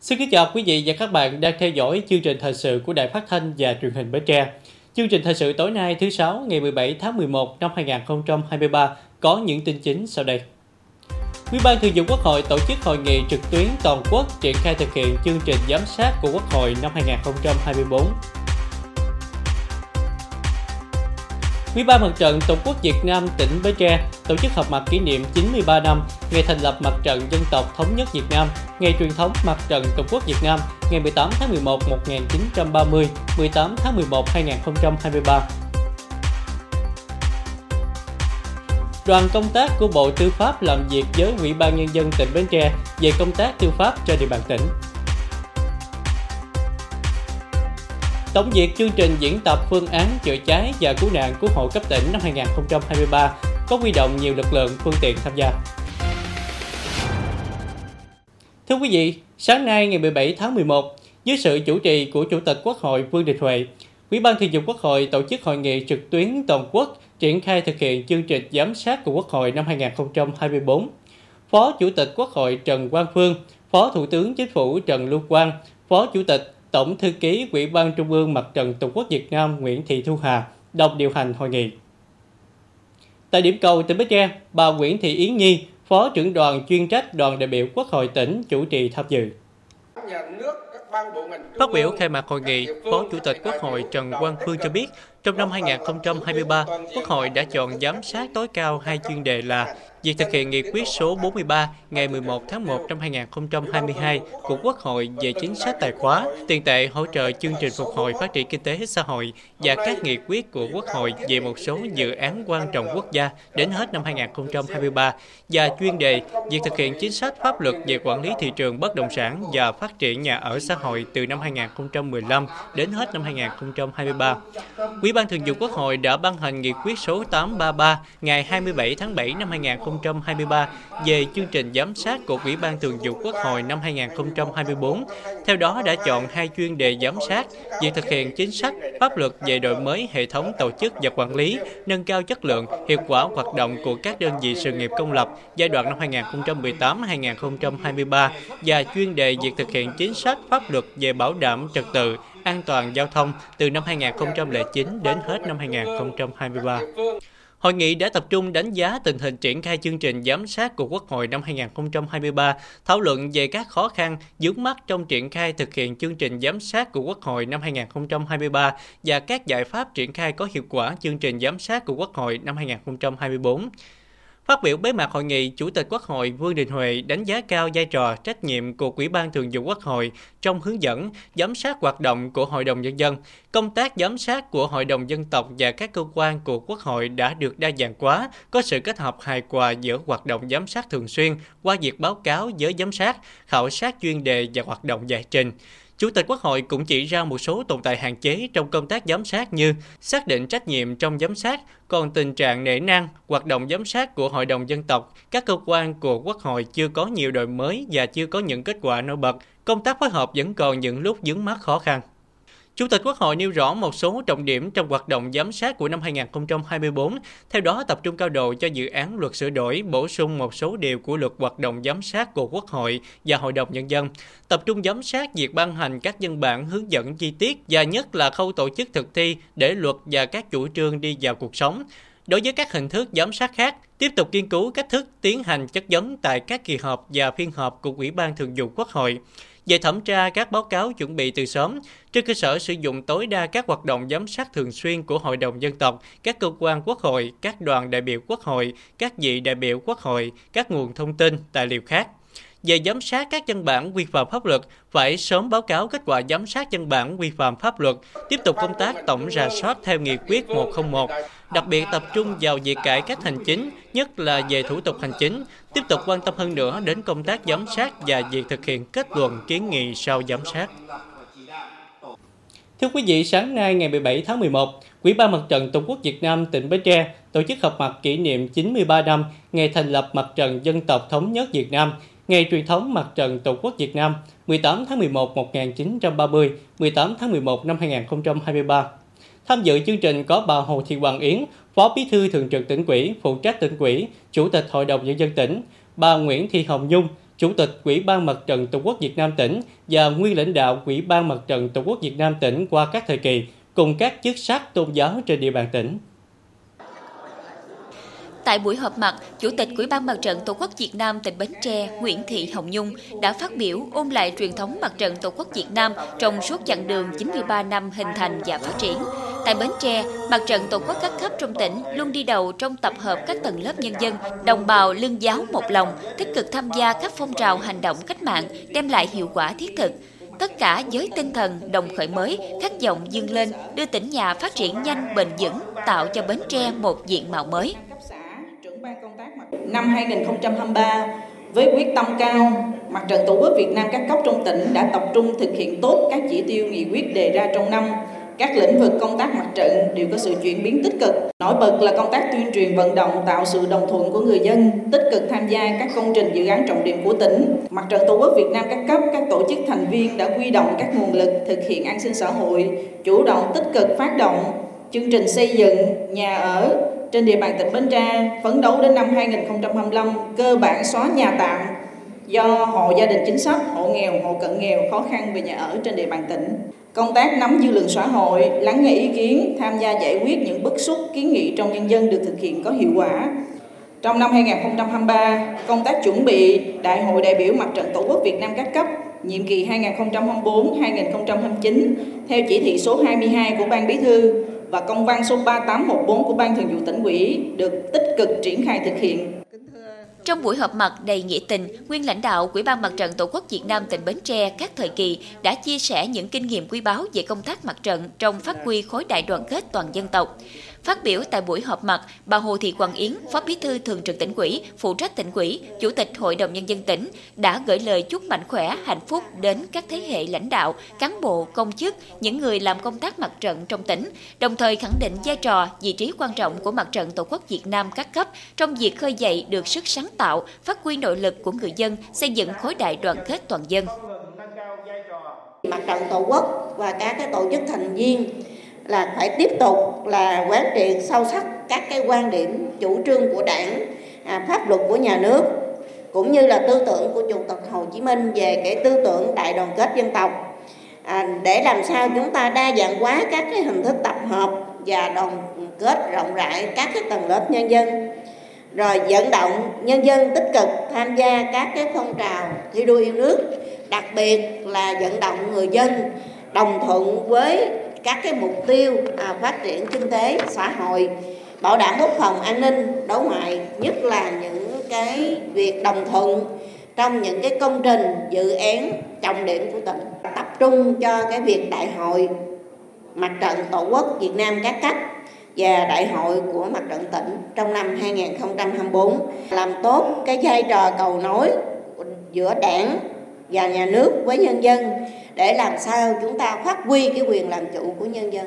Xin kính chào quý vị và các bạn đang theo dõi chương trình thời sự của Đài Phát thanh và Truyền hình Bến Tre. Chương trình thời sự tối nay thứ Sáu ngày 17 tháng 11 năm 2023 có những tin chính sau đây. Ủy ban Thường vụ Quốc hội tổ chức hội nghị trực tuyến toàn quốc triển khai thực hiện chương trình giám sát của Quốc hội năm 2024. Ủy ban Mặt trận Tổ quốc Việt Nam tỉnh Bến Tre tổ chức họp mặt kỷ niệm 93 năm ngày thành lập Mặt trận Dân tộc Thống nhất Việt Nam, ngày truyền thống Mặt trận Tổ quốc Việt Nam ngày 18 tháng 11 1930, 18 tháng 11 2023. Đoàn công tác của Bộ Tư pháp làm việc với Ủy ban Nhân dân tỉnh Bến Tre về công tác tư pháp trên địa bàn tỉnh. Tổng duyệt chương trình diễn tập phương án chữa cháy và cứu nạn cứu hộ cấp tỉnh năm 2023 có huy động nhiều lực lượng phương tiện tham gia. Thưa quý vị, sáng nay ngày 17 tháng 11, dưới sự chủ trì của Chủ tịch Quốc hội Vương Đình Huệ, Ủy ban Thường vụ Quốc hội tổ chức hội nghị trực tuyến toàn quốc triển khai thực hiện chương trình giám sát của Quốc hội năm 2024. Phó Chủ tịch Quốc hội Trần Quang Phương, Phó Thủ tướng Chính phủ Trần Lưu Quang, Phó Chủ tịch Tổng thư ký Ủy ban Trung ương Mặt trận Tổ quốc Việt Nam Nguyễn Thị Thu Hà đồng điều hành hội nghị. Tại điểm cầu tỉnh Bến Tre, bà Nguyễn Thị Yến Nhi, Phó trưởng đoàn chuyên trách đoàn đại biểu Quốc hội tỉnh chủ trì tham dự. Phát biểu khai mạc hội nghị, Phó Chủ tịch Quốc hội Trần Quang Phương cho biết, trong năm 2023, Quốc hội đã chọn giám sát tối cao hai chuyên đề là việc thực hiện nghị quyết số 43 ngày 11 tháng 1 năm 2022 của Quốc hội về chính sách tài khóa, tiền tệ hỗ trợ chương trình phục hồi phát triển kinh tế xã hội và các nghị quyết của Quốc hội về một số dự án quan trọng quốc gia đến hết năm 2023 và chuyên đề việc thực hiện chính sách pháp luật về quản lý thị trường bất động sản và phát triển nhà ở xã hội từ năm 2015 đến hết năm 2023. Ủy ban Thường vụ Quốc hội đã ban hành nghị quyết số 833 ngày 27 tháng 7 năm 2023 về chương trình giám sát của Ủy ban Thường vụ Quốc hội năm 2024. Theo đó đã chọn hai chuyên đề giám sát, việc thực hiện chính sách, pháp luật về đổi mới hệ thống tổ chức và quản lý, nâng cao chất lượng, hiệu quả hoạt động của các đơn vị sự nghiệp công lập giai đoạn năm 2018-2023 và chuyên đề việc thực hiện chính sách, pháp luật về bảo đảm trật tự, an toàn giao thông từ năm 2009 đến hết năm 2023. Hội nghị đã tập trung đánh giá tình hình triển khai chương trình giám sát của Quốc hội năm 2023, thảo luận về các khó khăn, vướng mắc trong triển khai thực hiện chương trình giám sát của Quốc hội năm 2023 và các giải pháp triển khai có hiệu quả chương trình giám sát của Quốc hội năm 2024. Phát biểu bế mạc hội nghị, Chủ tịch Quốc hội Vương Đình Huệ đánh giá cao vai trò, trách nhiệm của Ủy ban Thường vụ Quốc hội trong hướng dẫn, giám sát hoạt động của Hội đồng Nhân dân. Công tác giám sát của Hội đồng Dân tộc và các cơ quan của Quốc hội đã được đa dạng hóa, có sự kết hợp hài hòa giữa hoạt động giám sát thường xuyên qua việc báo cáo với giám sát, khảo sát chuyên đề và hoạt động giải trình. Chủ tịch Quốc hội cũng chỉ ra một số tồn tại hạn chế trong công tác giám sát như xác định trách nhiệm trong giám sát, còn tình trạng nể nang, hoạt động giám sát của Hội đồng Dân tộc, các cơ quan của Quốc hội chưa có nhiều đổi mới và chưa có những kết quả nổi bật, công tác phối hợp vẫn còn những lúc vướng mắc khó khăn. Chủ tịch Quốc hội nêu rõ một số trọng điểm trong hoạt động giám sát của năm 2024, theo đó tập trung cao độ cho dự án luật sửa đổi, bổ sung một số điều của luật hoạt động giám sát của Quốc hội và Hội đồng Nhân dân, tập trung giám sát việc ban hành các văn bản hướng dẫn chi tiết và nhất là khâu tổ chức thực thi để luật và các chủ trương đi vào cuộc sống. Đối với các hình thức giám sát khác, tiếp tục nghiên cứu cách thức tiến hành chất vấn tại các kỳ họp và phiên họp của Ủy ban Thường vụ Quốc hội. Về thẩm tra các báo cáo chuẩn bị từ sớm, trên cơ sở sử dụng tối đa các hoạt động giám sát thường xuyên của Hội đồng Dân tộc, các cơ quan Quốc hội, các đoàn đại biểu Quốc hội, các vị đại biểu Quốc hội, các nguồn thông tin, tài liệu khác. Về giám sát các văn bản vi phạm pháp luật, phải sớm báo cáo kết quả giám sát văn bản vi phạm pháp luật, tiếp tục công tác tổng rà soát theo nghị quyết 101, đặc biệt tập trung vào việc cải cách hành chính, nhất là về thủ tục hành chính, tiếp tục quan tâm hơn nữa đến công tác giám sát và việc thực hiện kết luận kiến nghị sau giám sát. Thưa quý vị, sáng nay ngày 17 tháng 11, Ủy ban Mặt trận Tổ quốc Việt Nam tỉnh Bến Tre tổ chức họp mặt kỷ niệm 93 năm ngày thành lập Mặt trận Dân tộc Thống nhất Việt Nam, ngày truyền thống Mặt trận Tổ quốc Việt Nam 18 tháng 11 1930, 18 tháng 11 năm 2023. Tham dự chương trình có bà Hồ Thị Hoàng Yến, Phó Bí thư Thường trực Tỉnh ủy, phụ trách Tỉnh ủy, Chủ tịch Hội đồng Nhân dân tỉnh, bà Nguyễn Thị Hồng Nhung, Chủ tịch Ủy ban Mặt trận Tổ quốc Việt Nam tỉnh và nguyên lãnh đạo Ủy ban Mặt trận Tổ quốc Việt Nam tỉnh qua các thời kỳ cùng các chức sắc tôn giáo trên địa bàn tỉnh. Tại buổi họp mặt, Chủ tịch Ủy ban Mặt trận Tổ quốc Việt Nam tỉnh Bến Tre Nguyễn Thị Hồng Nhung đã phát biểu ôn lại truyền thống Mặt trận Tổ quốc Việt Nam trong suốt chặng đường 93 năm hình thành và phát triển. Tại Bến Tre, Mặt trận Tổ quốc các cấp trong tỉnh luôn đi đầu trong tập hợp các tầng lớp nhân dân, đồng bào lương giáo một lòng, tích cực tham gia các phong trào hành động cách mạng, đem lại hiệu quả thiết thực. Tất cả với tinh thần đồng khởi mới, khát vọng vươn lên, đưa tỉnh nhà phát triển nhanh, bền vững, tạo cho Bến Tre một diện mạo mới. Năm 2023, với quyết tâm cao, Mặt trận Tổ quốc Việt Nam các cấp trong tỉnh đã tập trung thực hiện tốt các chỉ tiêu nghị quyết đề ra trong năm. Các lĩnh vực công tác mặt trận đều có sự chuyển biến tích cực. Nổi bật là công tác tuyên truyền vận động tạo sự đồng thuận của người dân, tích cực tham gia các công trình dự án trọng điểm của tỉnh. Mặt trận Tổ quốc Việt Nam các cấp, các tổ chức thành viên đã huy động các nguồn lực thực hiện an sinh xã hội, chủ động tích cực phát động chương trình xây dựng, nhà ở trên địa bàn tỉnh Bến Tre, phấn đấu đến năm 2025 cơ bản xóa nhà tạm do hộ gia đình chính sách, hộ nghèo, hộ cận nghèo khó khăn về nhà ở trên địa bàn tỉnh. Công tác nắm dư luận xã hội, lắng nghe ý kiến, tham gia giải quyết những bức xúc, kiến nghị trong nhân dân được thực hiện có hiệu quả. Trong năm 2023, công tác chuẩn bị Đại hội đại biểu Mặt trận Tổ quốc Việt Nam các cấp nhiệm kỳ 2024-2029 theo chỉ thị số 22 của Ban Bí thư và công văn số 3814 của Ban Thường vụ Tỉnh ủy được tích cực triển khai thực hiện. Trong buổi họp mặt đầy nghĩa tình, nguyên lãnh đạo Ủy ban Mặt trận Tổ quốc Việt Nam tỉnh Bến Tre các thời kỳ đã chia sẻ những kinh nghiệm quý báu về công tác mặt trận trong phát huy khối đại đoàn kết toàn dân tộc. Phát biểu tại buổi họp mặt, bà Hồ Thị Hoàng Yến, Phó Bí thư Thường trực Tỉnh ủy, phụ trách Tỉnh ủy, Chủ tịch Hội đồng Nhân dân tỉnh đã gửi lời chúc mạnh khỏe, hạnh phúc đến các thế hệ lãnh đạo, cán bộ, công chức, những người làm công tác mặt trận trong tỉnh, đồng thời khẳng định vai trò, vị trí quan trọng của Mặt trận Tổ quốc Việt Nam các cấp trong việc khơi dậy được sức sáng tạo, phát huy nội lực của người dân, xây dựng khối đại đoàn kết toàn dân. Mặt trận Tổ quốc và các tổ chức thành viên là phải tiếp tục là quán triệt sâu sắc các cái quan điểm, chủ trương của Đảng, pháp luật của nhà nước, cũng như là tư tưởng của Chủ tịch Hồ Chí Minh về cái tư tưởng đại đoàn kết dân tộc, để làm sao chúng ta đa dạng hóa các cái hình thức tập hợp và đoàn kết rộng rãi các cái tầng lớp nhân dân, rồi vận động nhân dân tích cực tham gia các cái phong trào thi đua yêu nước, đặc biệt là vận động người dân đồng thuận với các cái mục tiêu phát triển kinh tế xã hội, bảo đảm quốc phòng an ninh đối ngoại, nhất là những cái việc đồng thuận trong những cái công trình dự án trọng điểm của tỉnh, tập trung cho cái việc đại hội Mặt trận Tổ quốc Việt Nam các cấp và đại hội của Mặt trận tỉnh trong năm 2024, làm tốt cái vai trò cầu nối giữa Đảng và nhà nước với nhân dân để làm sao chúng ta phát huy cái quyền làm chủ của nhân dân.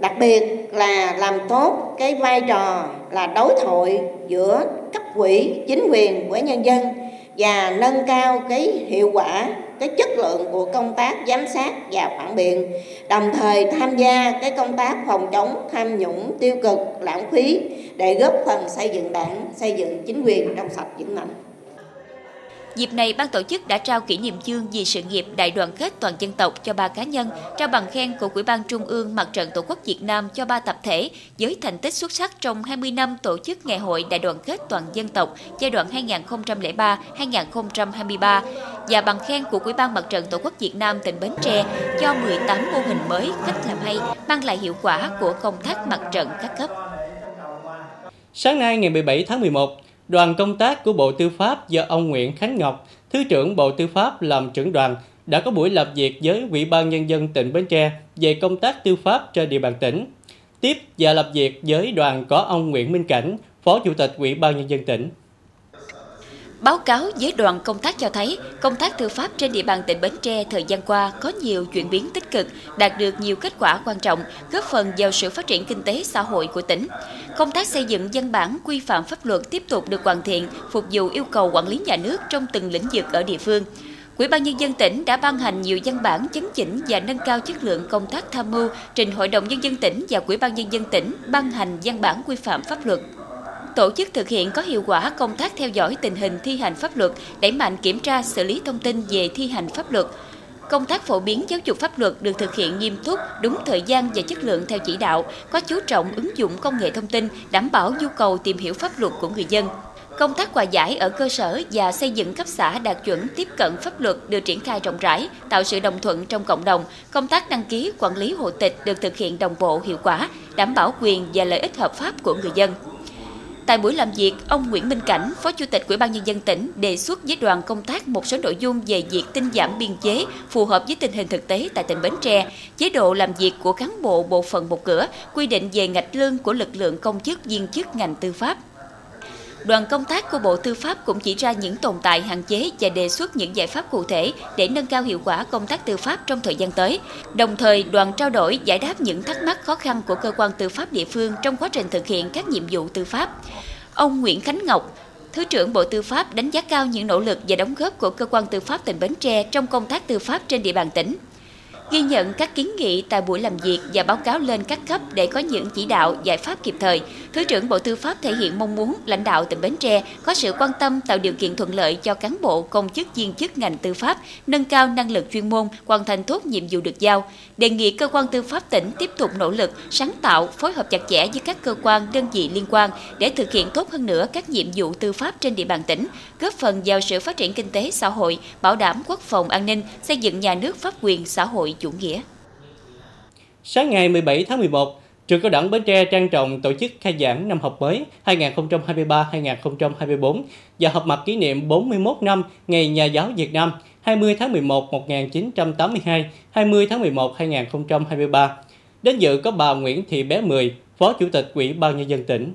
Đặc biệt là làm tốt cái vai trò là đối thoại giữa cấp ủy, chính quyền với nhân dân và nâng cao cái hiệu quả, cái chất lượng của công tác giám sát và phản biện, đồng thời tham gia cái công tác phòng chống tham nhũng, tiêu cực, lãng phí để góp phần xây dựng Đảng, xây dựng chính quyền trong sạch vững mạnh. Dịp này, ban tổ chức đã trao kỷ niệm chương vì sự nghiệp đại đoàn kết toàn dân tộc cho 3 cá nhân, trao bằng khen của Ủy ban Trung ương Mặt trận Tổ quốc Việt Nam cho 3 tập thể với thành tích xuất sắc trong 20 năm tổ chức Ngày hội đại đoàn kết toàn dân tộc giai đoạn 2003-2023 và bằng khen của Ủy ban Mặt trận Tổ quốc Việt Nam tỉnh Bến Tre cho 18 mô hình mới, cách làm hay, mang lại hiệu quả của công tác mặt trận các cấp. Sáng nay ngày 17 tháng 11, đoàn công tác của Bộ Tư pháp do ông Nguyễn Khánh Ngọc, Thứ trưởng Bộ Tư pháp làm trưởng đoàn, đã có buổi làm việc với Ủy ban Nhân dân tỉnh Bến Tre về công tác tư pháp trên địa bàn tỉnh. Tiếp và làm việc với đoàn có ông Nguyễn Minh Cảnh, Phó Chủ tịch Ủy ban Nhân dân tỉnh. Báo cáo với đoàn công tác cho thấy, công tác tư pháp trên địa bàn tỉnh Bến Tre thời gian qua có nhiều chuyển biến tích cực, đạt được nhiều kết quả quan trọng, góp phần vào sự phát triển kinh tế xã hội của tỉnh. Công tác xây dựng văn bản quy phạm pháp luật tiếp tục được hoàn thiện, phục vụ yêu cầu quản lý nhà nước trong từng lĩnh vực ở địa phương. Ủy ban Nhân dân tỉnh đã ban hành nhiều văn bản chấn chỉnh và nâng cao chất lượng công tác tham mưu trình Hội đồng Nhân dân tỉnh và Ủy ban Nhân dân tỉnh ban hành văn bản quy phạm pháp luật. tổ chức thực hiện có hiệu quả công tác theo dõi tình hình thi hành pháp luật, đẩy mạnh kiểm tra xử lý thông tin về thi hành pháp luật. Công tác phổ biến giáo dục pháp luật được thực hiện nghiêm túc, đúng thời gian và chất lượng theo chỉ đạo, có chú trọng ứng dụng công nghệ thông tin, đảm bảo nhu cầu tìm hiểu pháp luật của người dân. Công tác hòa giải ở cơ sở và xây dựng cấp xã đạt chuẩn tiếp cận pháp luật được triển khai rộng rãi, tạo sự đồng thuận trong cộng đồng. Công tác đăng ký, quản lý hộ tịch được thực hiện đồng bộ hiệu quả, đảm bảo quyền và lợi ích hợp pháp của người dân. Tại buổi làm việc, ông Nguyễn Minh Cảnh, Phó Chủ tịch Ủy ban Nhân dân tỉnh đề xuất với đoàn công tác một số nội dung về việc tinh giảm biên chế phù hợp với tình hình thực tế tại tỉnh Bến Tre, chế độ làm việc của cán bộ bộ phận một cửa, quy định về ngạch lương của lực lượng công chức viên chức ngành tư pháp. Đoàn công tác của Bộ Tư pháp cũng chỉ ra những tồn tại hạn chế và đề xuất những giải pháp cụ thể để nâng cao hiệu quả công tác tư pháp trong thời gian tới. Đồng thời, đoàn trao đổi giải đáp những thắc mắc khó khăn của cơ quan tư pháp địa phương trong quá trình thực hiện các nhiệm vụ tư pháp. Ông Nguyễn Khánh Ngọc, Thứ trưởng Bộ Tư pháp đánh giá cao những nỗ lực và đóng góp của cơ quan tư pháp tỉnh Bến Tre trong công tác tư pháp trên địa bàn tỉnh. Ghi nhận các kiến nghị tại buổi làm việc và báo cáo lên các cấp để có những chỉ đạo, giải pháp kịp thời, Thứ trưởng Bộ Tư pháp thể hiện mong muốn lãnh đạo tỉnh Bến Tre có sự quan tâm tạo điều kiện thuận lợi cho cán bộ, công chức, viên chức ngành tư pháp, nâng cao năng lực chuyên môn, hoàn thành tốt nhiệm vụ được giao. Đề nghị cơ quan tư pháp tỉnh tiếp tục nỗ lực, sáng tạo, phối hợp chặt chẽ với các cơ quan, đơn vị liên quan để thực hiện tốt hơn nữa các nhiệm vụ tư pháp trên địa bàn tỉnh, góp phần vào sự phát triển kinh tế xã hội, bảo đảm quốc phòng an ninh, xây dựng nhà nước pháp quyền xã hội chủ nghĩa. Sáng ngày 17 tháng 11, trường Cao đẳng Bến Tre trang trọng tổ chức khai giảng năm học mới 2023-2024 và họp mặt kỷ niệm 41 năm Ngày Nhà giáo Việt Nam 20 tháng 11 1982, 20 tháng 11 2023. Đến dự có bà Nguyễn Thị Bé Mười, Phó Chủ tịch Ủy ban Nhân dân tỉnh.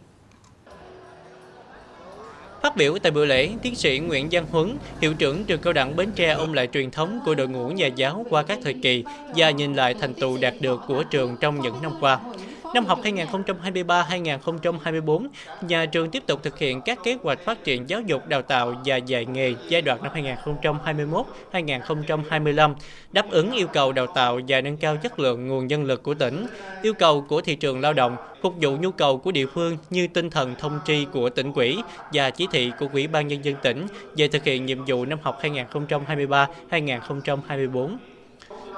Phát biểu tại buổi lễ, Tiến sĩ Nguyễn Văn Huấn, Hiệu trưởng trường Cao đẳng Bến Tre ôn lại truyền thống của đội ngũ nhà giáo qua các thời kỳ và nhìn lại thành tựu đạt được của trường trong những năm qua. Năm học 2023-2024, nhà trường tiếp tục thực hiện các kế hoạch phát triển giáo dục, đào tạo và dạy nghề giai đoạn năm 2021-2025, đáp ứng yêu cầu đào tạo và nâng cao chất lượng nguồn nhân lực của tỉnh, yêu cầu của thị trường lao động, phục vụ nhu cầu của địa phương như tinh thần thông tri của tỉnh ủy và chỉ thị của Ủy ban Nhân dân tỉnh về thực hiện nhiệm vụ năm học 2023-2024.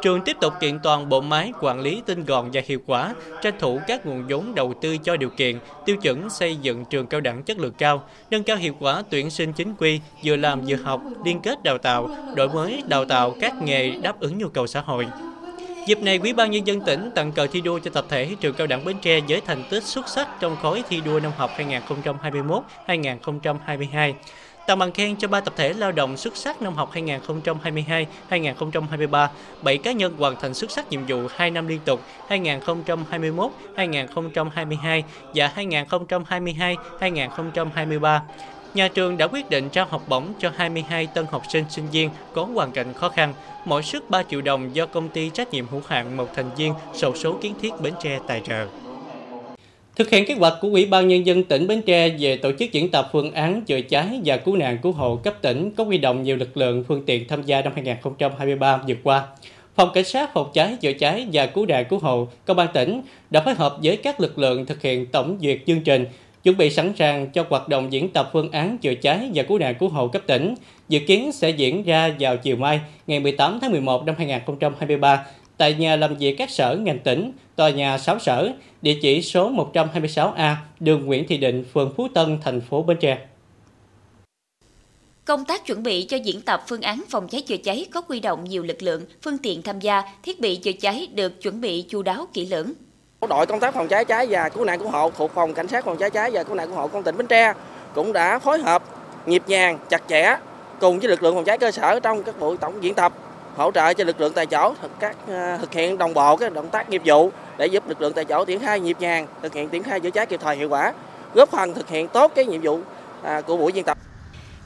Trường tiếp tục kiện toàn bộ máy, quản lý tinh gọn và hiệu quả, tranh thủ các nguồn vốn đầu tư cho điều kiện, tiêu chuẩn xây dựng trường cao đẳng chất lượng cao, nâng cao hiệu quả tuyển sinh chính quy, vừa làm vừa học, liên kết đào tạo, đổi mới đào tạo các nghề đáp ứng nhu cầu xã hội. Dịp này, Ủy ban Nhân dân tỉnh tặng cờ thi đua cho tập thể trường Cao đẳng Bến Tre với thành tích xuất sắc trong khối thi đua năm học 2021-2022. Tặng bằng khen cho 3 tập thể lao động xuất sắc năm học 2022-2023, 7 cá nhân hoàn thành xuất sắc nhiệm vụ 2 năm liên tục 2021-2022 và 2022-2023. Nhà trường đã quyết định trao học bổng cho 22 tân học sinh sinh viên có hoàn cảnh khó khăn, mỗi suất 3 triệu đồng do công ty trách nhiệm hữu hạn một thành viên xổ số kiến thiết Bến Tre tài trợ. Thực hiện kế hoạch của Ủy ban Nhân dân tỉnh Bến Tre về tổ chức diễn tập phương án chữa cháy và cứu nạn cứu hộ cấp tỉnh có huy động nhiều lực lượng phương tiện tham gia năm 2023 vừa qua. Phòng Cảnh sát phòng cháy chữa cháy và cứu nạn cứu hộ Công an tỉnh đã phối hợp với các lực lượng thực hiện tổng duyệt chương trình, chuẩn bị sẵn sàng cho hoạt động diễn tập phương án chữa cháy và cứu nạn cứu hộ cấp tỉnh, dự kiến sẽ diễn ra vào chiều mai, ngày 18 tháng 11 năm 2023. Tại nhà làm việc các sở ngành tỉnh, tòa nhà 6 sở, địa chỉ số 126A, đường Nguyễn Thị Định, phường Phú Tân, thành phố Bến Tre. Công tác chuẩn bị cho diễn tập phương án phòng cháy chữa cháy có huy động nhiều lực lượng, phương tiện tham gia, thiết bị chữa cháy được chuẩn bị chu đáo kỹ lưỡng. Đội công tác phòng cháy cháy và cứu nạn cứu hộ thuộc Phòng Cảnh sát phòng cháy cháy và cứu nạn cứu hộ Công an tỉnh Bến Tre cũng đã phối hợp nhịp nhàng, chặt chẽ cùng với lực lượng phòng cháy cơ sở trong các buổi tổng diễn tập, hỗ trợ cho lực lượng tại chỗ thực hiện đồng bộ các động tác nghiệp vụ để giúp lực lượng tại chỗ triển khai nhịp nhàng, thực hiện triển khai chữa cháy kịp thời hiệu quả, góp phần thực hiện tốt cái nhiệm vụ của buổi diễn tập.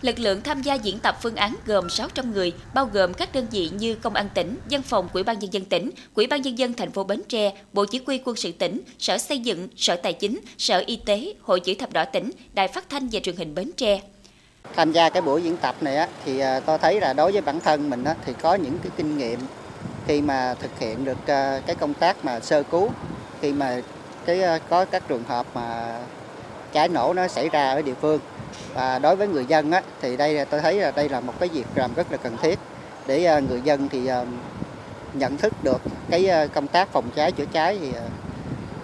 Lực lượng tham gia diễn tập phương án gồm 600 người, bao gồm các đơn vị như Công an tỉnh, Văn phòng Ủy ban Nhân dân tỉnh, Ủy ban Nhân dân thành phố Bến Tre, Bộ Chỉ huy Quân sự tỉnh, Sở Xây dựng, Sở Tài chính, Sở Y tế, Hội Chữ thập đỏ tỉnh, Đài Phát thanh và Truyền hình Bến Tre. Tham gia cái buổi diễn tập này á, thì tôi thấy là đối với bản thân mình á, thì có những cái kinh nghiệm khi mà thực hiện được cái công tác mà sơ cứu, khi mà có các trường hợp mà cháy nổ nó xảy ra ở địa phương. Và đối với người dân á, thì đây tôi thấy là đây là một cái việc làm rất là cần thiết để người dân thì nhận thức được cái công tác phòng cháy chữa cháy, thì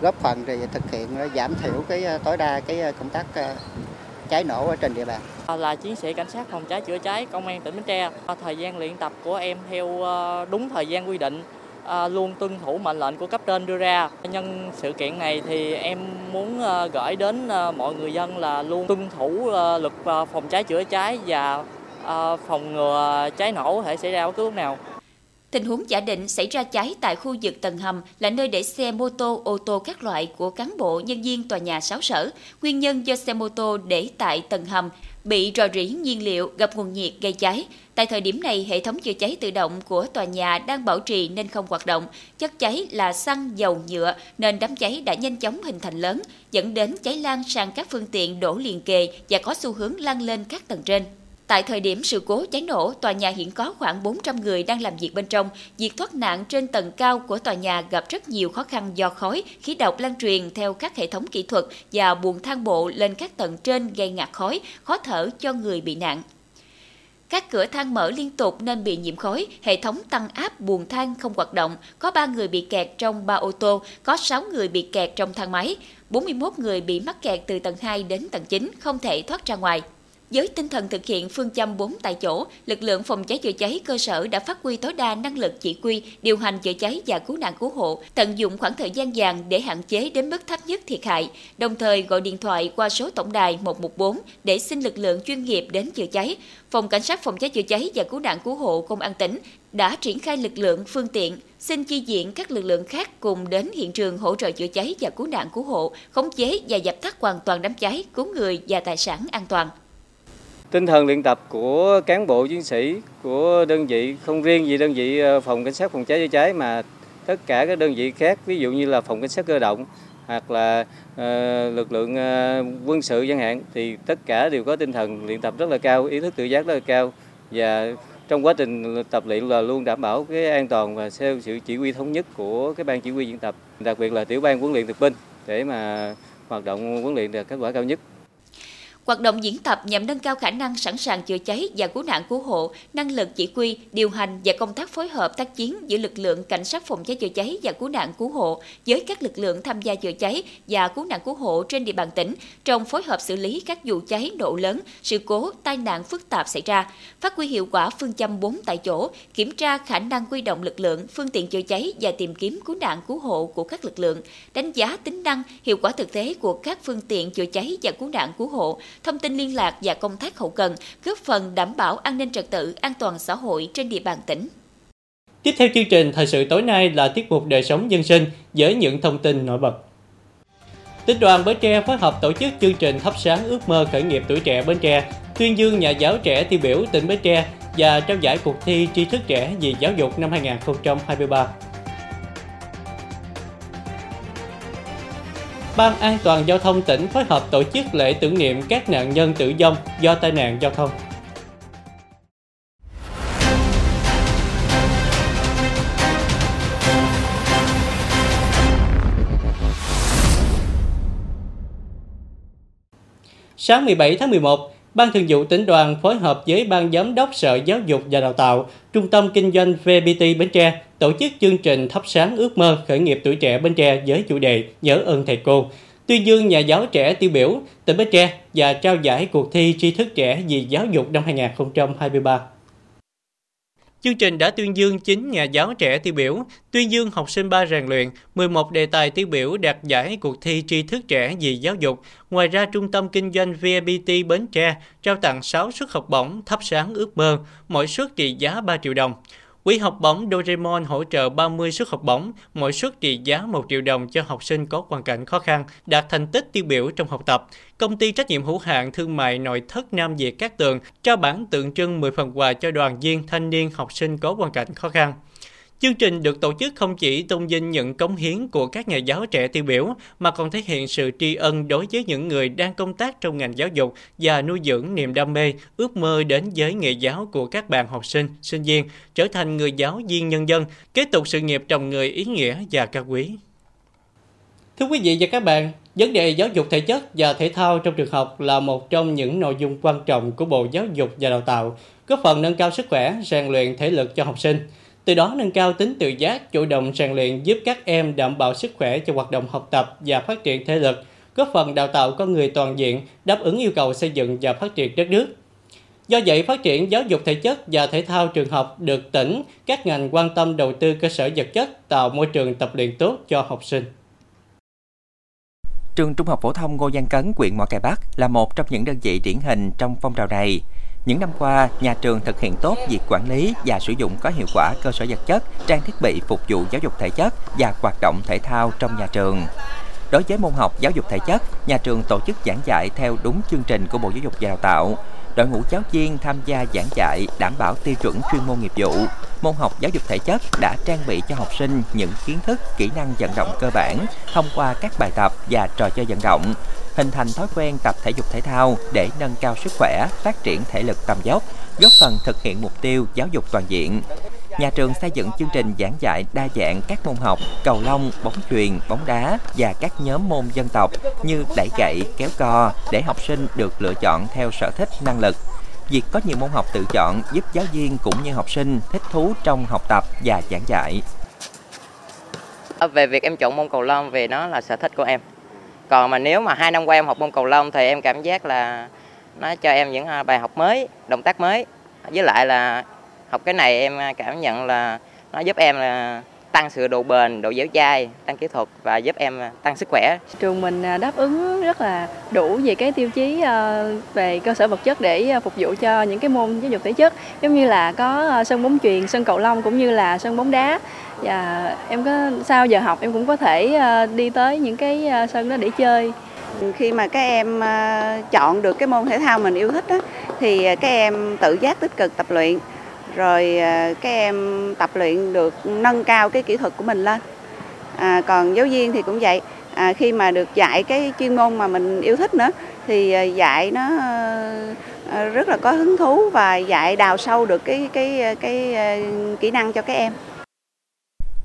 góp phần thì thực hiện giảm thiểu cái tối đa cái công tác cháy nổ ở trên địa bàn. Là chiến sĩ cảnh sát phòng cháy chữa cháy công an tỉnh Bến Tre, thời gian luyện tập của em theo đúng thời gian quy định, luôn tuân thủ mệnh lệnh của cấp trên đưa ra. Nhân sự kiện này thì em muốn gửi đến mọi người dân là luôn tuân thủ luật phòng cháy chữa cháy và phòng ngừa cháy nổ có thể xảy ra bất cứ lúc nào. Tình huống giả định xảy ra cháy tại khu vực tầng hầm là nơi để xe mô tô, ô tô các loại của cán bộ, nhân viên tòa nhà 6 sở. Nguyên nhân do xe mô tô để tại tầng hầm bị rò rỉ nhiên liệu, gặp nguồn nhiệt gây cháy. Tại thời điểm này, hệ thống chữa cháy tự động của tòa nhà đang bảo trì nên không hoạt động. Chất cháy là xăng, dầu, nhựa nên đám cháy đã nhanh chóng hình thành lớn, dẫn đến cháy lan sang các phương tiện đổ liền kề và có xu hướng lan lên các tầng trên. Tại thời điểm sự cố cháy nổ, tòa nhà hiện có khoảng 400 người đang làm việc bên trong. Việc thoát nạn trên tầng cao của tòa nhà gặp rất nhiều khó khăn do khói, khí độc lan truyền theo các hệ thống kỹ thuật và buồng thang bộ lên các tầng trên gây ngạt khói, khó thở cho người bị nạn. Các cửa thang mở liên tục nên bị nhiễm khói, hệ thống tăng áp buồng thang không hoạt động, có 3 người bị kẹt trong 3 ô tô, có 6 người bị kẹt trong thang máy, 41 người bị mắc kẹt từ tầng 2 đến tầng 9, không thể thoát ra ngoài. Với tinh thần thực hiện phương châm 4 tại chỗ, lực lượng phòng cháy chữa cháy cơ sở đã phát huy tối đa năng lực chỉ huy, điều hành chữa cháy và cứu nạn cứu hộ, tận dụng khoảng thời gian vàng để hạn chế đến mức thấp nhất thiệt hại, đồng thời gọi điện thoại qua số tổng đài 114 để xin lực lượng chuyên nghiệp đến chữa cháy. Phòng Cảnh sát phòng cháy chữa cháy và cứu nạn cứu hộ Công an tỉnh đã triển khai lực lượng, phương tiện, xin chi viện các lực lượng khác cùng đến hiện trường hỗ trợ chữa cháy và cứu nạn cứu hộ, khống chế và dập tắt hoàn toàn đám cháy, cứu người và tài sản an toàn. Tinh thần luyện tập của cán bộ chiến sĩ của đơn vị, không riêng gì đơn vị phòng cảnh sát phòng cháy chữa cháy mà tất cả các đơn vị khác, ví dụ như là phòng cảnh sát cơ động hoặc là lực lượng quân sự chẳng hạn, thì tất cả đều có tinh thần luyện tập rất là cao, ý thức tự giác rất là cao, và trong quá trình tập luyện là luôn đảm bảo cái an toàn và theo sự chỉ huy thống nhất của cái ban chỉ huy diễn tập, đặc biệt là tiểu ban huấn luyện thực binh để mà hoạt động huấn luyện đạt kết quả cao nhất. Hoạt động diễn tập nhằm nâng cao khả năng sẵn sàng chữa cháy và cứu nạn cứu hộ, năng lực chỉ huy, điều hành và công tác phối hợp tác chiến giữa lực lượng cảnh sát phòng cháy chữa cháy và cứu nạn cứu hộ với các lực lượng tham gia chữa cháy và cứu nạn cứu hộ trên địa bàn tỉnh trong phối hợp xử lý các vụ cháy nổ lớn, sự cố, tai nạn phức tạp xảy ra, phát huy hiệu quả phương châm 4 tại chỗ, kiểm tra khả năng huy động lực lượng, phương tiện chữa cháy và tìm kiếm cứu nạn cứu hộ của các lực lượng, đánh giá tính năng, hiệu quả thực tế của các phương tiện chữa cháy và cứu nạn cứu hộ, thông tin liên lạc và công tác hậu cần, góp phần đảm bảo an ninh trật tự, an toàn xã hội trên địa bàn tỉnh. Tiếp theo chương trình thời sự tối nay là tiết mục đời sống dân sinh với những thông tin nổi bật. Tỉnh đoàn Bến Tre phối hợp tổ chức chương trình thắp sáng ước mơ khởi nghiệp tuổi trẻ Bến Tre, tuyên dương nhà giáo trẻ tiêu biểu tỉnh Bến Tre và trao giải cuộc thi tri thức trẻ vì giáo dục năm 2023. Ban An toàn giao thông tỉnh phối hợp tổ chức lễ tưởng niệm các nạn nhân tử vong do tai nạn giao thông. Sáng 17 tháng 11, Ban Thường vụ Tỉnh đoàn phối hợp với Ban Giám đốc Sở Giáo dục và Đào tạo, Trung tâm Kinh doanh VNPT Bến Tre tổ chức chương trình thắp sáng ước mơ khởi nghiệp tuổi trẻ Bến Tre với chủ đề Nhớ ơn thầy cô, tuyên dương nhà giáo trẻ tiêu biểu tỉnh Bến Tre và trao giải cuộc thi tri thức trẻ vì giáo dục năm 2023. Chương trình đã tuyên dương 9 nhà giáo trẻ tiêu biểu, tuyên dương học sinh 3 rèn luyện, 11 đề tài tiêu biểu đạt giải cuộc thi tri thức trẻ vì giáo dục. Ngoài ra, Trung tâm Kinh doanh VNPT Bến Tre trao tặng 6 suất học bổng thắp sáng ước mơ, mỗi suất trị giá 3 triệu đồng. Quỹ học bổng Doremon hỗ trợ 30 suất học bổng, mỗi suất trị giá 1 triệu đồng cho học sinh có hoàn cảnh khó khăn, đạt thành tích tiêu biểu trong học tập. Công ty trách nhiệm hữu hạn thương mại nội thất Nam Việt Cát Tường trao bản tượng trưng 10 phần quà cho đoàn viên thanh niên học sinh có hoàn cảnh khó khăn. Chương trình được tổ chức không chỉ tôn vinh những cống hiến của các nhà giáo trẻ tiêu biểu mà còn thể hiện sự tri ân đối với những người đang công tác trong ngành giáo dục và nuôi dưỡng niềm đam mê, ước mơ đến với nghề giáo của các bạn học sinh, sinh viên, trở thành người giáo viên nhân dân, kế tục sự nghiệp trồng người ý nghĩa và cao quý. Thưa quý vị và các bạn, vấn đề giáo dục thể chất và thể thao trong trường học là một trong những nội dung quan trọng của Bộ Giáo dục và Đào tạo, góp phần nâng cao sức khỏe, rèn luyện thể lực cho học sinh. Từ đó nâng cao tính tự giác, chủ động rèn luyện giúp các em đảm bảo sức khỏe cho hoạt động học tập và phát triển thể lực, góp phần đào tạo con người toàn diện, đáp ứng yêu cầu xây dựng và phát triển đất nước. Do vậy, phát triển giáo dục thể chất và thể thao trường học được tỉnh, các ngành quan tâm đầu tư cơ sở vật chất, tạo môi trường tập luyện tốt cho học sinh. Trường Trung học phổ thông Ngô Giang Cấn, huyện Mỏ Cày Bắc là một trong những đơn vị điển hình trong phong trào này. Những năm qua, nhà trường thực hiện tốt việc quản lý và sử dụng có hiệu quả cơ sở vật chất, trang thiết bị phục vụ giáo dục thể chất và hoạt động thể thao trong nhà trường. Đối với môn học giáo dục thể chất, nhà trường tổ chức giảng dạy theo đúng chương trình của Bộ Giáo dục và Đào tạo. Đội ngũ giáo viên tham gia giảng dạy đảm bảo tiêu chuẩn chuyên môn nghiệp vụ. Môn học giáo dục thể chất đã trang bị cho học sinh những kiến thức, kỹ năng vận động cơ bản thông qua các bài tập và trò chơi vận động, hình thành thói quen tập thể dục thể thao để nâng cao sức khỏe, phát triển thể lực tầm vóc, góp phần thực hiện mục tiêu giáo dục toàn diện. Nhà trường xây dựng chương trình giảng dạy đa dạng các môn học cầu lông, bóng chuyền, bóng đá và các nhóm môn dân tộc như đẩy gậy, kéo co để học sinh được lựa chọn theo sở thích, năng lực. Việc có nhiều môn học tự chọn giúp giáo viên cũng như học sinh thích thú trong học tập và giảng dạy. Về việc em chọn môn cầu lông vì nó là sở thích của em. Còn mà nếu mà 2 năm qua em học môn cầu lông thì em cảm giác là nó cho em những bài học mới, động tác mới. Với lại là học cái này em cảm nhận là nó giúp em là tăng sự độ bền, độ dẻo dai, tăng kỹ thuật và giúp em tăng sức khỏe. Trường mình đáp ứng rất là đủ về cái tiêu chí về cơ sở vật chất để phục vụ cho những cái môn giáo dục thể chất, giống như là có sân bóng chuyền, sân cầu lông cũng như là sân bóng đá. Và em có sau giờ học em cũng có thể đi tới những cái sân đó để chơi. Khi mà các em chọn được cái môn thể thao mình yêu thích đó, thì các em tự giác tích cực tập luyện. Rồi các em tập luyện được nâng cao cái kỹ thuật của mình lên. Còn giáo viên thì cũng vậy. Khi mà được dạy cái chuyên môn mà mình yêu thích nữa thì dạy nó rất là có hứng thú và dạy đào sâu được cái kỹ năng cho các em.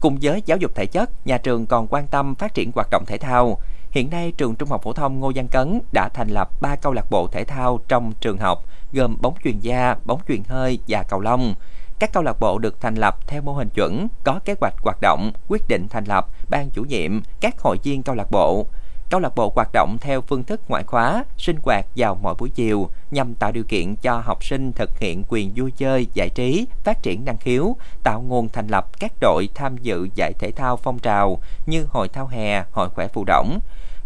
Cùng với giáo dục thể chất, nhà trường còn quan tâm phát triển hoạt động thể thao. Hiện nay, trường Trung học phổ thông Ngô Giang Cấn đã thành lập 3 câu lạc bộ thể thao trong trường học, gồm bóng chuyền da, bóng chuyền hơi và cầu lông. Các câu lạc bộ được thành lập theo mô hình chuẩn, có kế hoạch hoạt động, quyết định thành lập, ban chủ nhiệm, các hội viên câu lạc bộ. Câu lạc bộ hoạt động theo phương thức ngoại khóa, sinh hoạt vào mỗi buổi chiều nhằm tạo điều kiện cho học sinh thực hiện quyền vui chơi, giải trí, phát triển năng khiếu, tạo nguồn thành lập các đội tham dự giải thể thao phong trào như hội thao hè, hội khỏe Phù Đổng.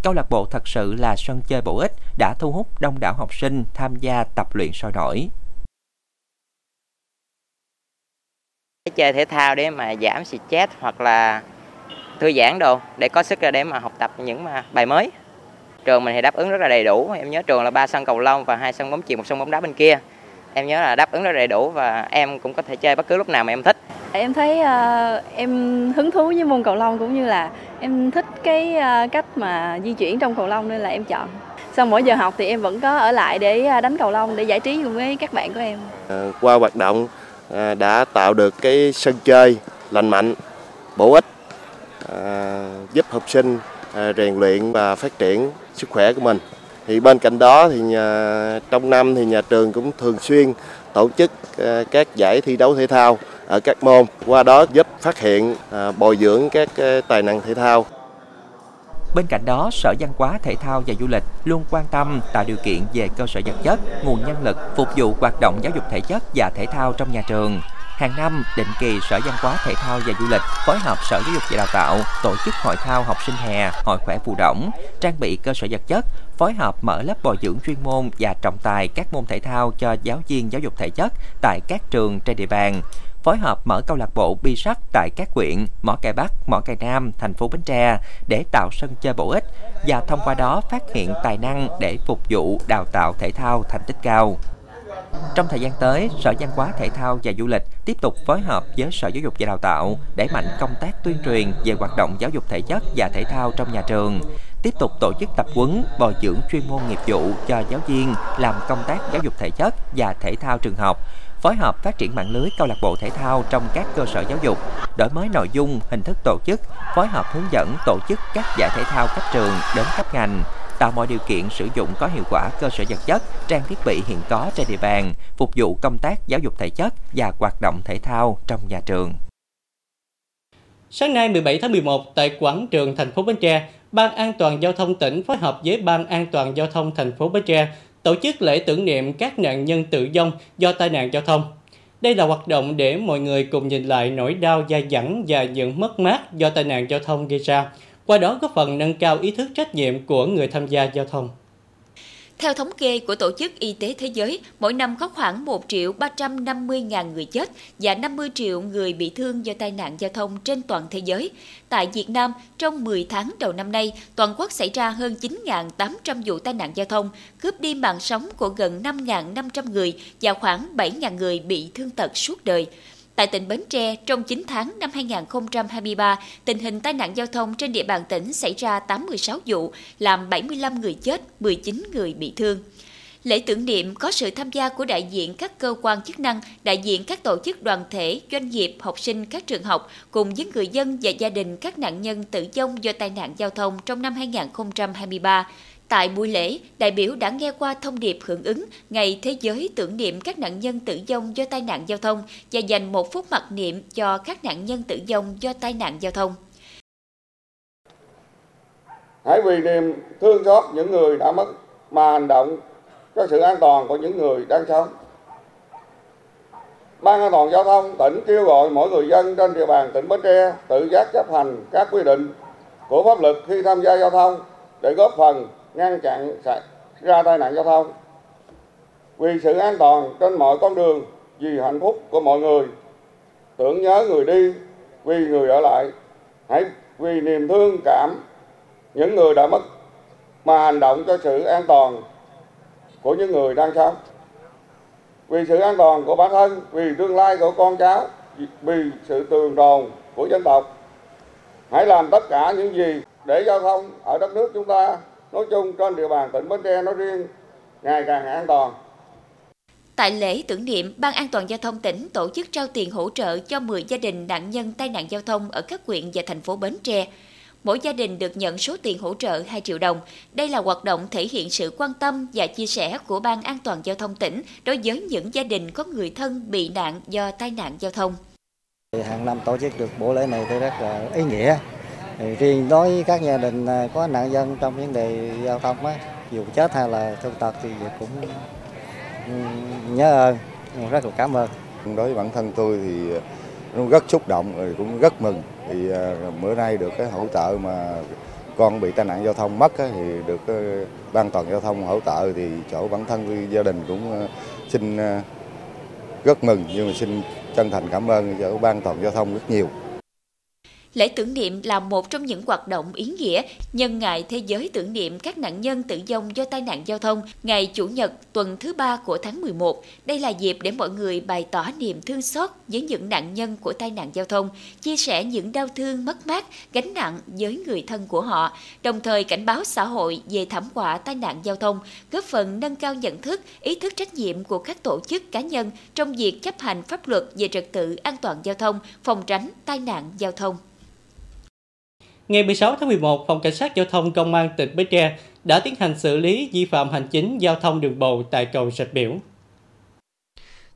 Câu lạc bộ thật sự là sân chơi bổ ích đã thu hút đông đảo học sinh tham gia tập luyện sôi nổi. Chơi thể thao để mà giảm stress hoặc là thư giãn đồ để có sức ra để mà học tập những bài mới. Trường mình thì đáp ứng rất là đầy đủ. Em nhớ trường là 3 sân cầu lông và 2 sân bóng chuyền, 1 sân bóng đá bên kia. Em nhớ là đáp ứng rất đầy đủ và em cũng có thể chơi bất cứ lúc nào mà em thích. Em thấy em hứng thú với môn cầu lông cũng như là em thích cái cách mà di chuyển trong cầu lông nên là em chọn. Sau mỗi giờ học thì em vẫn có ở lại để đánh cầu lông để giải trí cùng với các bạn của em. Qua hoạt động đã tạo được cái sân chơi lành mạnh, bổ ích, giúp học sinh rèn luyện và phát triển sức khỏe của mình. Thì bên cạnh đó thì trong năm thì nhà trường cũng thường xuyên tổ chức các giải thi đấu thể thao ở các môn, qua đó giúp phát hiện, bồi dưỡng các tài năng thể thao. Bên cạnh đó, Sở Văn hóa, Thể thao và Du lịch luôn quan tâm tạo điều kiện về cơ sở vật chất, nguồn nhân lực phục vụ hoạt động giáo dục thể chất và thể thao trong nhà trường. Hàng năm, định kỳ Sở Văn hóa, Thể thao và Du lịch phối hợp Sở Giáo dục và Đào tạo tổ chức hội thao học sinh hè, hội khỏe Phù Đổng, trang bị cơ sở vật chất, phối hợp mở lớp bồi dưỡng chuyên môn và trọng tài các môn thể thao cho giáo viên giáo dục thể chất tại các trường trên địa bàn, phối hợp mở câu lạc bộ bi sắt tại các huyện Mỏ Cày Bắc, Mỏ Cày Nam, thành phố Bến Tre để tạo sân chơi bổ ích và thông qua đó phát hiện tài năng để phục vụ đào tạo thể thao thành tích cao. Trong thời gian tới, Sở Văn hóa, Thể thao và Du lịch tiếp tục phối hợp với Sở Giáo dục và Đào tạo đẩy mạnh công tác tuyên truyền về hoạt động giáo dục thể chất và thể thao trong nhà trường, tiếp tục tổ chức tập huấn, bồi dưỡng chuyên môn nghiệp vụ cho giáo viên làm công tác giáo dục thể chất và thể thao trường học, phối hợp phát triển mạng lưới câu lạc bộ thể thao trong các cơ sở giáo dục, đổi mới nội dung, hình thức tổ chức, phối hợp hướng dẫn tổ chức các giải thể thao cấp trường đến cấp ngành, tạo mọi điều kiện sử dụng có hiệu quả cơ sở vật chất, trang thiết bị hiện có trên địa bàn, phục vụ công tác giáo dục thể chất và hoạt động thể thao trong nhà trường. Sáng nay 17 tháng 11 tại quảng trường thành phố Bến Tre, Ban An toàn giao thông tỉnh phối hợp với Ban An toàn giao thông thành phố Bến Tre tổ chức lễ tưởng niệm các nạn nhân tử vong do tai nạn giao thông. Đây là hoạt động để mọi người cùng nhìn lại nỗi đau dai dẳng và những mất mát do tai nạn giao thông gây ra, qua đó góp phần nâng cao ý thức trách nhiệm của người tham gia giao thông. Theo thống kê của Tổ chức Y tế Thế giới, mỗi năm có khoảng 1.350.000 người chết và 50 triệu người bị thương do tai nạn giao thông trên toàn thế giới. Tại Việt Nam, trong 10 tháng đầu năm nay, toàn quốc xảy ra hơn 9.800 vụ tai nạn giao thông, cướp đi mạng sống của gần 5.500 người và khoảng 7.000 người bị thương tật suốt đời. Tại tỉnh Bến Tre, trong 9 tháng năm 2023, tình hình tai nạn giao thông trên địa bàn tỉnh xảy ra 86 vụ, làm 75 người chết, 19 người bị thương. Lễ tưởng niệm có sự tham gia của đại diện các cơ quan chức năng, đại diện các tổ chức đoàn thể, doanh nghiệp, học sinh các trường học, cùng với người dân và gia đình các nạn nhân tử vong do tai nạn giao thông trong năm 2023. Tại buổi lễ, đại biểu đã nghe qua thông điệp hưởng ứng Ngày Thế giới tưởng niệm các nạn nhân tử vong do tai nạn giao thông và dành một phút mặc niệm cho các nạn nhân tử vong do tai nạn giao thông. Hãy vì niềm thương xót những người đã mất mà hành động cho sự an toàn của những người đang sống. Ban An toàn giao thông tỉnh kêu gọi mỗi người dân trên địa bàn tỉnh Bến Tre tự giác chấp hành các quy định của pháp luật khi tham gia giao thông để góp phần ngăn chặn xảy ra tai nạn giao thông. Vì sự an toàn trên mọi con đường, vì hạnh phúc của mọi người, tưởng nhớ người đi, vì người ở lại, hãy vì niềm thương cảm những người đã mất mà hành động cho sự an toàn của những người đang sống. Vì sự an toàn của bản thân, vì tương lai của con cháu, vì sự trường tồn của dân tộc, hãy làm tất cả những gì để giao thông ở đất nước chúng ta nói chung, trên địa bàn tỉnh Bến Tre nói riêng, ngày càng an toàn. Tại lễ tưởng niệm, Ban An toàn giao thông tỉnh tổ chức trao tiền hỗ trợ cho 10 gia đình nạn nhân tai nạn giao thông ở các huyện và thành phố Bến Tre. Mỗi gia đình được nhận số tiền hỗ trợ 2 triệu đồng. Đây là hoạt động thể hiện sự quan tâm và chia sẻ của Ban An toàn giao thông tỉnh đối với những gia đình có người thân bị nạn do tai nạn giao thông. Hàng năm tổ chức được buổi lễ này thì rất là ý nghĩa. Riêng đối với các gia đình có nạn nhân trong vấn đề giao thông á, dù chết hay là thương tật thì cũng nhớ ơn, rất là cảm ơn. Đối với bản thân tôi thì nó rất xúc động, rồi cũng rất mừng. Thì bữa nay được cái hỗ trợ mà con bị tai nạn giao thông mất á, thì được Ban An toàn giao thông hỗ trợ thì chỗ bản thân tôi, gia đình cũng xin rất mừng, nhưng mà xin chân thành cảm ơn chỗ Ban An toàn giao thông rất nhiều. Lễ tưởng niệm là một trong những hoạt động ý nghĩa nhân ngày Thế giới tưởng niệm các nạn nhân tử vong do tai nạn giao thông ngày Chủ nhật tuần thứ 3 của tháng 11. Đây là dịp để mọi người bày tỏ niềm thương xót với những nạn nhân của tai nạn giao thông, chia sẻ những đau thương mất mát, gánh nặng với người thân của họ, đồng thời cảnh báo xã hội về thảm họa tai nạn giao thông, góp phần nâng cao nhận thức, ý thức trách nhiệm của các tổ chức cá nhân trong việc chấp hành pháp luật về trật tự an toàn giao thông, phòng tránh tai nạn giao thông. Ngày 16 tháng 11, Phòng Cảnh sát Giao thông Công an tỉnh Bến Tre đã tiến hành xử lý vi phạm hành chính giao thông đường bộ tại cầu Rạch Miễu.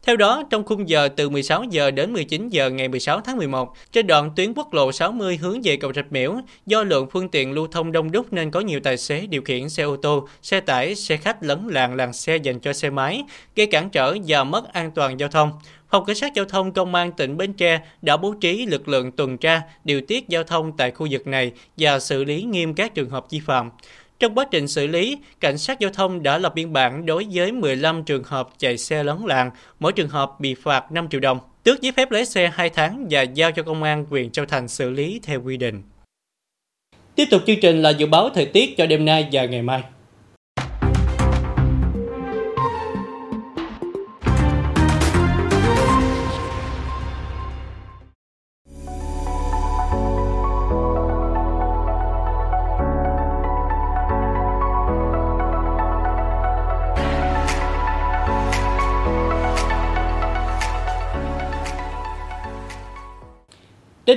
Theo đó, trong khung giờ từ 16 giờ đến 19 giờ ngày 16 tháng 11, trên đoạn tuyến quốc lộ 60 hướng về cầu Rạch Miễu, do lượng phương tiện lưu thông đông đúc nên có nhiều tài xế điều khiển xe ô tô, xe tải, xe khách lấn làn xe dành cho xe máy, gây cản trở và mất an toàn giao thông. Phòng Cảnh sát Giao thông Công an tỉnh Bến Tre đã bố trí lực lượng tuần tra, điều tiết giao thông tại khu vực này và xử lý nghiêm các trường hợp vi phạm. Trong quá trình xử lý, Cảnh sát Giao thông đã lập biên bản đối với 15 trường hợp chạy xe lấn làn, mỗi trường hợp bị phạt 5 triệu đồng, tước giấy phép lái xe 2 tháng và giao cho Công an huyện Châu Thành xử lý theo quy định. Tiếp tục chương trình là dự báo thời tiết cho đêm nay và ngày mai. Đến